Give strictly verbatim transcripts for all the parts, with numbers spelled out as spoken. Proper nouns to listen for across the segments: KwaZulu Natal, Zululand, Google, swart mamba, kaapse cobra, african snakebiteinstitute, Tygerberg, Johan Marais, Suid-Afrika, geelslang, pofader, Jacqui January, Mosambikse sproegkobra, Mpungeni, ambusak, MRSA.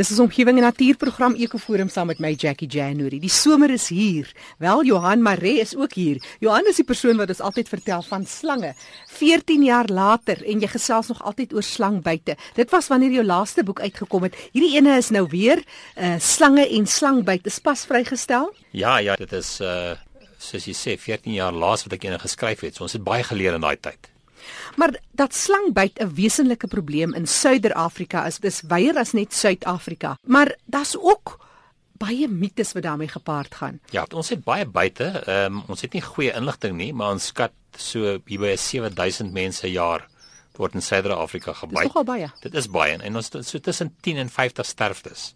Dis ons omgewing en natuurprogram Ekoforum saam met my Jacqui January. Die somer is hier. Wel, Johan Marais is ook hier. Johan is die persoon wat ons altyd vertel van slange. veertien jaar later en jy gesels nog altyd oor slangbyte. Dit was wanneer jou laaste boek uitgekom het. Hierdie ene is nou weer uh, slange en slangbyte. Is pas vrygestel? Ja, ja, dit is uh, soos jy sê veertien jaar laas wat ek ene geskryf het. So ons het baie geleer in daai tyd. Maar dat slangbyt 'n wesenlike probleem in Suider-Afrika is, dis wyer as net Suid-Afrika. Maar daar's ook baie mites wat daarmee gepaard gaan. Ja, ons het baie byte, um, ons het nie goeie inligting nie, maar ons skat so hierby sewe duisend mense 'n jaar word in Suider-Afrika gebyt. Dis nogal baie. Dit is baie en ons so tussen tien en vyftig sterftes.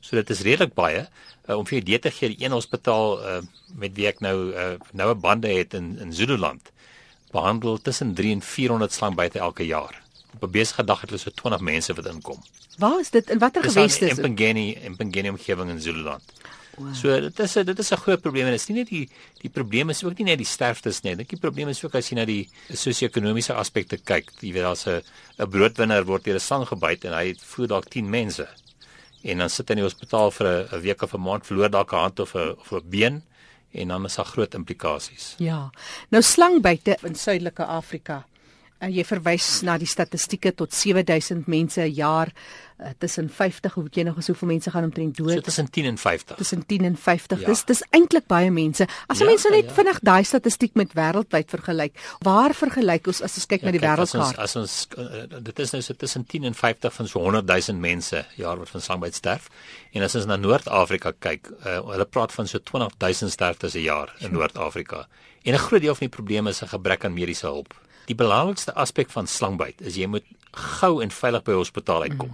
So dit is redelik baie. Uh, om vir jou idee te gee, die een hospitaal uh, met wie ek nou 'n uh, noue bande het in in Zululand behandel tussen drie en vierhonderd slangbyte elke jaar. Op 'n besige dag het hulle so twintig mense wat inkom. Waar is dit? In watter geweste is dit? Dis in Mpungeni, Mpungeni omgewing in Zululand. Wow. So dit is 'n dit is 'n groot probleem en dit is nie net die die probleem is ook nie net die sterftes nie. Ek dink die probleem is ook as jy na die sosio-ekonomiese aspekte kyk. Jy weet daar's 'n 'n broodwinner word deur 'n slang gebyt en hy voer dalk tien mense. En dan sit hy in die hospitaal vir 'n week of 'n maand, verloor dalk 'n hand of 'n of 'n been. En dan is daar groot implikasies. Ja. Nou slangbyte in Suidelike Afrika. En jy verwys na die statistieke tot sewe duisend mense 'n jaar, uh, tussen vyftig, hoe weet jy nog as hoeveel mense gaan omtrent dood? So tussen tien en vyftig. Tussen tien en vyftig. Ja. Dis dis eintlik baie mense. As ja, mense net ja. vinnig daai statistiek met wêreldwyd vergelyk. Waar vergelyk ons as ons kyk ja, na die wêreldkaart? As ons, as ons uh, dit is nou so tussen tien en vyftig van so honderd duisend mense jaar wat van slangbyt sterf. En as ons na Noord-Afrika kyk, uh, hulle praat van so twintig duisend sterftes 'n jaar in Noord-Afrika. En 'n groot deel van die probleme is 'n gebrek aan mediese hulp. Die belangrikste aspek van slangbyt is jy moet gou en veilig by die hospitaal uitkom.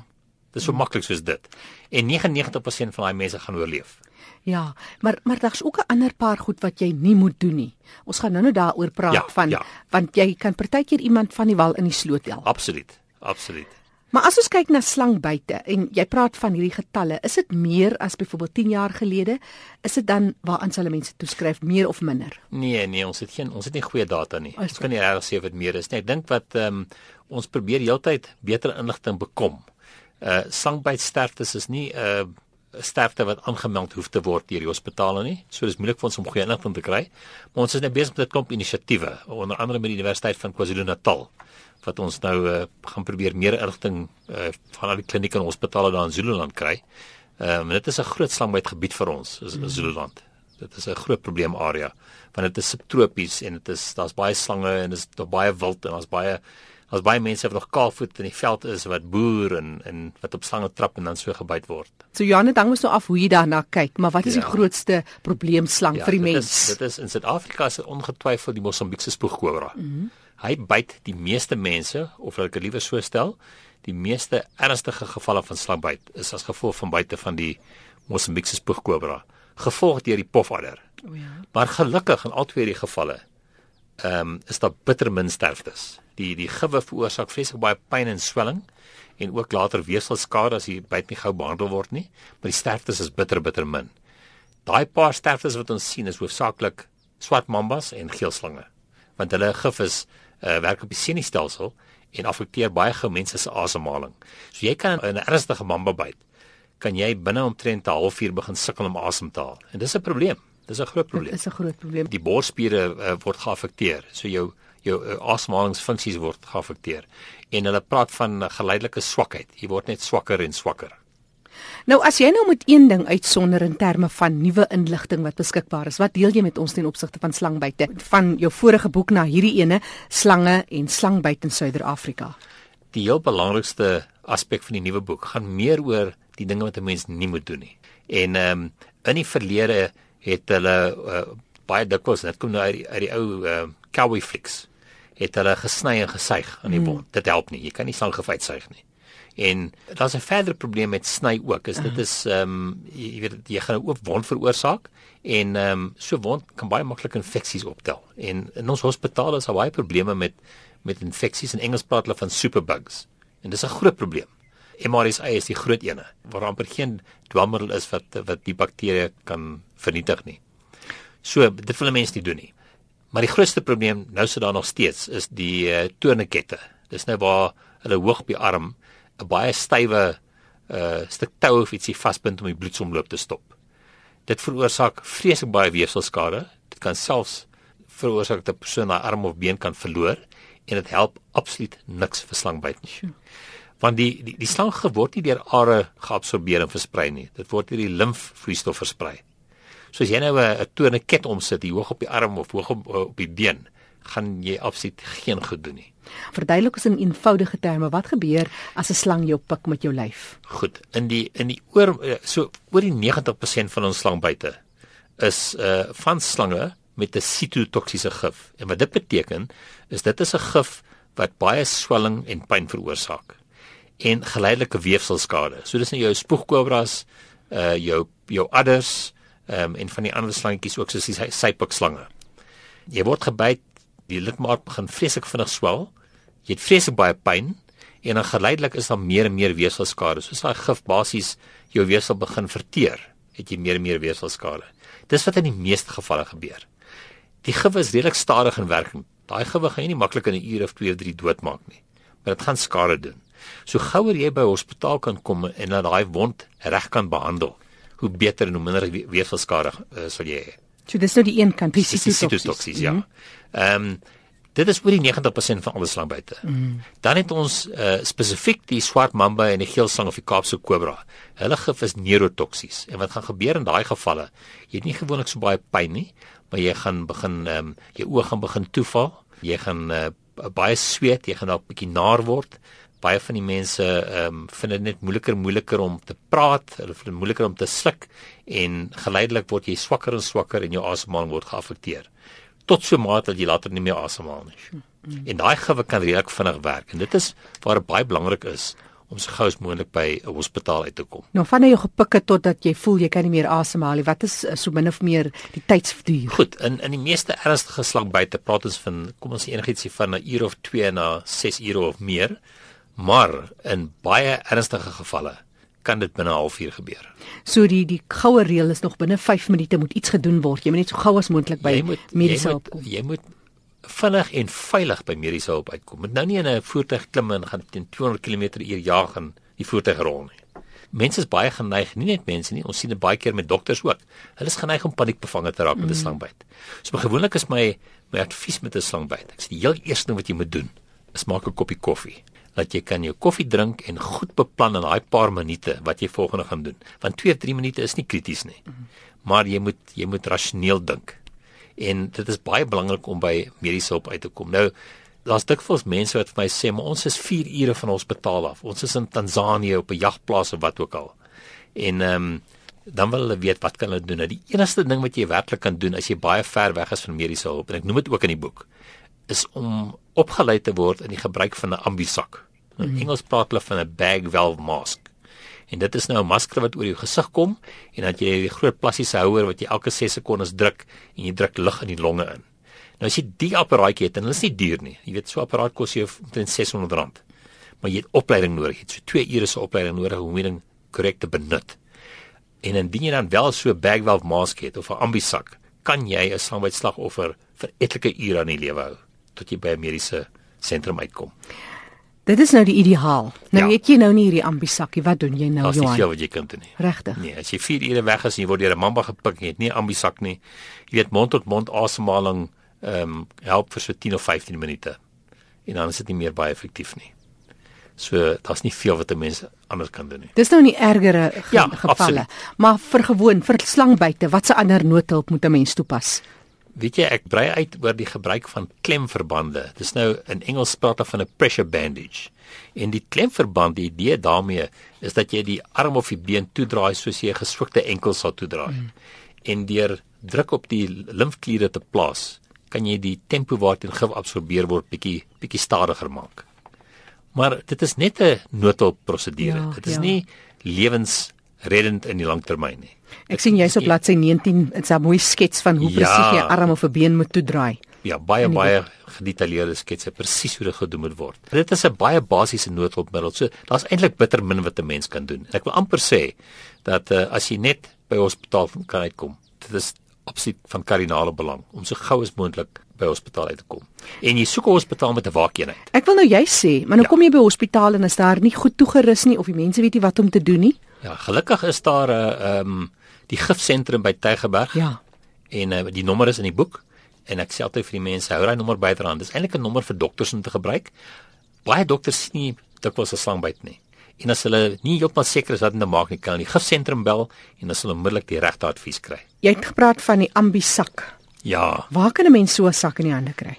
Dit is so maklik soos dit. En negenennegentig persent van daai mense gaan oorleef. Ja, maar maar daar's ook 'n ander paar goed wat jy nie moet doen nie. Ons gaan nou-nou daaroor praat ja, van ja. want jy kan partykeer iemand van die wal in die sloot help. Absoluut. Absoluut. Maar as ons kyk na slangbyte en jy praat van hierdie getalle, is dit meer as byvoorbeeld tien jaar gelede? Is dit dan waaraan sal mense toeskryf, meer of minder? Nee, nee, ons het geen ons het nie goeie data nie. Ons kan nie regtig sê of dit meer is nie. Ek dink wat ehm um, ons probeer heeltyd beter inligting bekom. Uh slangbyt sterftes is nie 'n uh, sterfte wat aangemeld hoef te word deur die hospitale nie. So dis moeilik vir ons om goeie inligting te kry. Maar ons is nou besig met 'n klomp inisiatiewe, onder andere met die Universiteit van KwaZulu Natal. Wat ons nou uh, gaan probeer meer inligting uh, van al die klinieke en hospitale daar in Zululand kry. Ehm um, dit is 'n groot slangbytgebied vir ons, is mm. Zululand. Dit is 'n groot probleemarea want dit is subtropies en dit is daar's baie slange en dit is daar baie wild en daar's baie daar's baie mense wat nog kaalvoet in die veld is wat boer en en wat op slange trap en dan so gebyt word. So Johan, dit hang mos nou af hoe jy daarna kyk, maar wat is ja. die grootste probleem slang ja, vir die mens? Dit is in Suid-Afrika is ongetwyfeld die Mosambikse sproegkobra. Mm. Hy byt die meeste mense, of laat ek dit liewer so stel, die meeste ernstige gevalle van slangbyt is as gevolg van byte van die Mosambikse sproegkobra, gevolg deur die pofader. O ja. Maar gelukkig in al twee die gevalle, ehm um, is daar bitter min sterftes. Die die gif veroorsaak vreeslik baie pyn en swelling en ook later weefselskade as die byt nie gou behandel word nie, maar die sterftes is bitter bitter min. Daai paar sterftes wat ons sien is hoofsaaklik swart mambas en geelslange, want hulle gif is Uh, werk op die senuweestelsel en affekteer baie gou mense se asemhaling. So jy kan in 'n ernstige mamba byt, kan jy binne omtrent halfuur begin sukkel om asem te haal. En dis 'n probleem. Dis 'n groot probleem. Dit is 'n groot probleem. Die borsspiere uh, word geaffekteer. So jou jou uh, asemhalingsfunksies word geaffekteer. En hulle praat van uh, geleidelike swakheid. Jy word net swakker en swakker. Nou as jy nou met een ding uitsonder in terme van nuwe inligting wat beskikbaar is, wat deel jy met ons ten opsigte van slangbyte? Van jou vorige boek na hierdie ene, slange en slangbyt in Suider-Afrika. Die heel belangrikste aspek van die nuwe boek gaan meer oor die dinge wat 'n mens nie moet doen nie. En ehm um, in die verlede het hulle uh, baie dikwels, dit kom nou uit die, uit die ou uh, cowboy flicks, het hulle gesny en gesuig aan die bond. Hmm. Dit help nie. Jy kan nie slang gevyt suig nie. En daar's 'n verdere probleem met sny ook, is dit is ehm um, jy weet jy gaan 'n oop wond veroorsaak en ehm um, so wond kan baie maklik infeksies optel. En in ons hospitale is daar baie probleme met met infeksies. In Engels praat hulle van superbugs. En dis 'n groot probleem. M R S A is die groot ene waar amper geen dwelmmiddel is wat wat die bakterieë kan vernietig nie. So dit wil mense nie doen nie. Maar die grootste probleem nou sit daar nog steeds is die uh, tournikette. Dis nou waar hulle hoog op die arm 'n baie stywe uh, stuk touw of ietsie vastbind om die bloedsomloop te stop. Dit veroorsaak vreeslik baie weefselskade. Dit kan selfs veroorsaak dat 'n persoon haar arm of been kan verloor en dit help absoluut niks vir slangbyt nie. Want die die, die slanggif word nie deur are geabsorbeer en versprei nie. Dit word deur die limfvloeistof versprei. So as jy nou 'n tourniquet omsit, die hoog op die arm of hoog op, op die been, gaan jy absoluut geen goed doen nie. Verduidelik ons in eenvoudige terme, wat gebeur as 'n slang jou pik met jou lyf? Goed, in die in die oor so oor die negentig persent van ons slangbyte is uh, van slange met 'n sitotoksiese gif. En wat dit beteken is dit is 'n gif wat baie swelling en pyn veroorsaak en geleidelike weefselskade. So dis nou jou spoegkobras, uh, jou jou adders, Um, en van die ander slangetjies ook soos die sypikslange. Jy word gebyt, die lidmaat begin vreeslik vinnig swel, jy het vreeslik baie pyn, en dan geleidelik is daar meer en meer weefselskade. Soos daai gif basies jou weefsel begin verteer, het jy meer en meer weefselskade. Dis wat in die meeste gevalle gebeur. Die gif is redelik stadig in werking. Daai gif gaan jy nie maklik in 'n uur of twee of drie doodmaak nie, maar dit gaan skade doen. So gouer jy by hospitaal kan kom en dat daai wond reg kan behandel, hoe beter en hoe minder weefselskade uh, sal jy hê. So dis nou die een kant, die sitotoksies, ja. Mm -hmm. um, dit is oor die negentig persent van alle slangbyte. Mm -hmm. Dan het ons uh, spesifiek die swart mamba en die geelslang of die kaapse cobra. Hulle gif is neurotoksies. En wat gaan gebeur in daai gevalle? Jy het nie gewoonlik so baie pyn nie, maar jy gaan begin, um, jy oë gaan begin toeval, jy gaan uh, baie sweet, jy gaan dalk 'n bietjie naar word. Baie van die mense um, vind dit net moeiliker en moeiliker om te praat, hulle vind dit moeiliker om te sluk, en geleidelik word jy swakker en swakker en jou asemhaling word geaffekteer. Tot so 'n mate dat jy later nie meer asemhaal nie. Mm. En daai gif kan redelik vinnig werk, en dit is waar dit baie belangrik is om so gou as moontlik by 'n hospitaal uit te kom. Nou van jy gepik het totdat jy voel jy kan nie meer asemhaal nie, wat is so min of meer die tydsduur? Goed, in in die meeste ernstige slangbyte praat ons van, kom ons sê enigiets van 'n uur of twee na ses ure of meer. Maar in baie ernstige gevalle kan dit binne halfuur gebeur. So die die goue reël is nog binne vyf minute moet iets gedoen word. Jy moet net so gou as moontlik by mediese hulp kom. Jy moet vinnig en veilig by mediese hulp uitkom. Moet nou nie in 'n voertuig klim en gaan teen tweehonderd kilometer per uur jag en die voertuig rol nie. Mense is baie geneig, nie net mense nie, ons sien dit baie keer met dokters ook. Hulle is geneig om paniekbevange te raak mm. met 'n slangbyt. So maar gewoonlik is my my advies met 'n slangbyt, ek sê die heel eerste ding wat jy moet doen is maak 'n koppie koffie. Dat jy kan jou koffie drink en goed beplan in daai paar minute wat jy volgende gaan doen. Want twee of drie minute is nie krities nie. Maar jy moet jy moet rasioneel dink. En dit is baie belangrik om by mediese hulp uit te kom. Nou, daar's dikwels mense wat vir my sê, "Maar ons is vier ure van ons hospitaal af. Ons is in Tansanië op 'n jagplaas of wat ook al." En ehm um, dan wil hulle weet wat kan hulle doen. Nou, die enigste ding wat jy werklik kan doen as jy baie ver weg is van mediese hulp, en ek noem dit ook in die boek, is om opgelei te word in die gebruik van 'n ambusak. In Engels praat hulle van 'n bag valve mask. En dit is nou 'n masker wat oor jou gesig kom, en dat jy die groot plastiese houer wat jy elke ses sekondes druk, en jy druk lug in die longe in. Nou as jy die apparaatjie het, en dit is nie duur nie. Jy weet, so 'n apparaat kos jou omtrent ses honderd rand. Maar jy het opleiding nodig. Jy het so twee ure se opleiding nodig om dit korrek te benut. En indien jy dan wel so 'n bag valve mask het of 'n ambusak, kan jy 'n slangbytslagoffer vir etlike ure aan die lewe hou tot jy by 'n mediese sentrum uitkom. Dit is nou die ideaal. Nou ja. Weet jy nou nie hierdie ambisakkie, wat doen jy nou, Johan? Daar's nie veel wat jy kan doen nie. Regtig? Nee, as jy vier ure weg is en jy word deur 'n mamba gepik en jy het nie 'n ambisak nie, jy weet mond tot mond asemhaling ehm um, help vir so tien of vyftien minute. En dan is dit nie meer baie effektief nie. So daar's nie veel wat 'n mens anders kan doen nie. Dis nou nie ergere ge ja, gevalle, absoluut. Maar vir gewoon vir slangbyte, watse ander noodhulp moet 'n mens toepas? Weet jy, ek brei uit oor die gebruik van klemverbande. Dis nou in Engels praat van 'n pressure bandage. En die klemverband, die idee daarmee is dat jy die arm of die been toedraai soos jy 'n geswikte enkel sal toedraai. Mm. En deur druk op die limfkliere te plaas, kan jy die tempo waarteen gif absorbeer word bietjie bietjie stadiger maak. Maar dit is net 'n noodhulpprosedure. Ja, dit is ja. nie lewens reddend in die langtermyn nie. Ek sien jy's op bladsy negentien, dit's 'n mooi skets van hoe ja, presies jy arm of 'n been moet toedraai. Ja, baie baie gedetailleerde sketse presies hoe dit gedoen moet word. Dit is 'n baie basiese noodhulpmiddel. So daar's eintlik bitter min wat 'n mens kan doen. Ek wil amper sê dat uh, as jy net by hospitaal kan uitkom, dit is absoluut van kardinale belang om so gou as moontlik by hospitaal uit te kom. En jy soek 'n hospitaal met 'n waakeenheid. Ek wil nou jy sê, maar nou ja. Kom jy by hospitaal en is daar nie goed toegerus nie of die mense weet nie wat om te doen nie? Ja, gelukkig is daar 'n uh, um, die gifsentrum by Tygerberg. Ja. En uh, die nommer is in die boek en ek sê altyd vir die mense hou daai nommer byderhand. Dis eintlik 'n nommer vir dokters om te gebruik. Baie dokters sien nie dikwels 'n slangbyt nie. En as hulle nie heeltemal seker is wat om te maak nie, kan hulle die gifsentrum bel en as hulle onmiddellik die regte advies kry. Jy het gepraat van die ambisak. Ja. Waar kan 'n mens so 'n sak in die hande kry?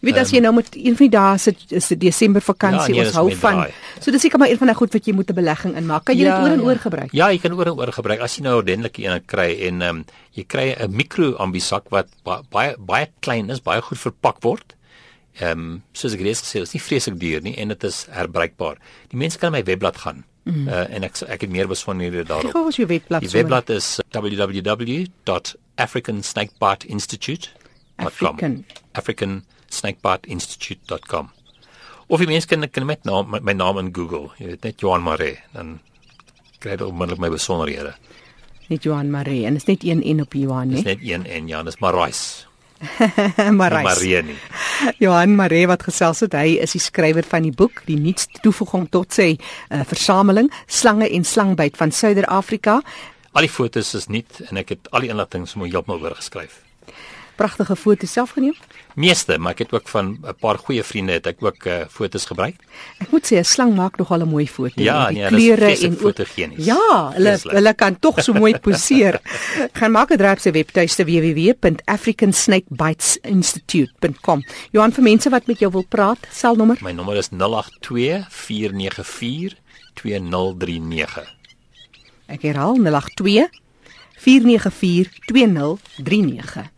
Jy weet um, as jy nou met een van die dae sit, is die Desember vakansie, ja, nee, ons hou van. Draai. So dis seker maar een van die goed wat jy moet 'n belegging in maak. Kan jy ja, dit oor en oor gebruik? Ja, jy kan oor en oor gebruik as jy nou 'n ordentlike een kry en ehm um, jy kry 'n mikro ambisak wat baie baie klein is, baie goed verpak word. Ehm um, soos ek reeds gesê het, is nie vreeslik duur nie en dit is herbruikbaar. Die mense kan my webblad gaan. Mm. Uh, en ek ek het meer besonderhede daarop. Wat is jou webblad? Die webblad is w w w dot african snakebiteinstitute dot com. african snakebiteinstitute dot com. Of die mense kan kan met naam, my naam in Google, jy weet net Johan Marais, dan kry jy onmiddellik my besonderhede. Net Johan Marais en is net een en op Johan, né? Dis net een en ja, dis Marais. Marais. Marais nie. Johan Marais wat gesels het, hy is die skrywer van die boek, die nuutste toevoeging tot sy uh, versameling Slange en slangbyt van Suider-Afrika. Al die fotos is nuut en ek het al die inligting sommer heeltemal oorgeskryf. Pragtige foto's self geneem? Meeste, maar ek het ook van 'n paar goeie vriende het ek ook uh, foto's gebruik. Ek moet sê 'n slang maak nogal 'n mooi foto. Ja, die nee, kleure en fotogenies. Ja, hulle hulle kan tog so mooi poseer. Gaan maak 'n draai op sy webtuiste w w w dot african snakebiteinstitute dot com. Johan, vir mense wat met jou wil praat, selnommer? My nommer is nul agt twee vier nege vier twee nul drie nege. Ek herhaal nul agt twee vier nege vier twee nul drie nege.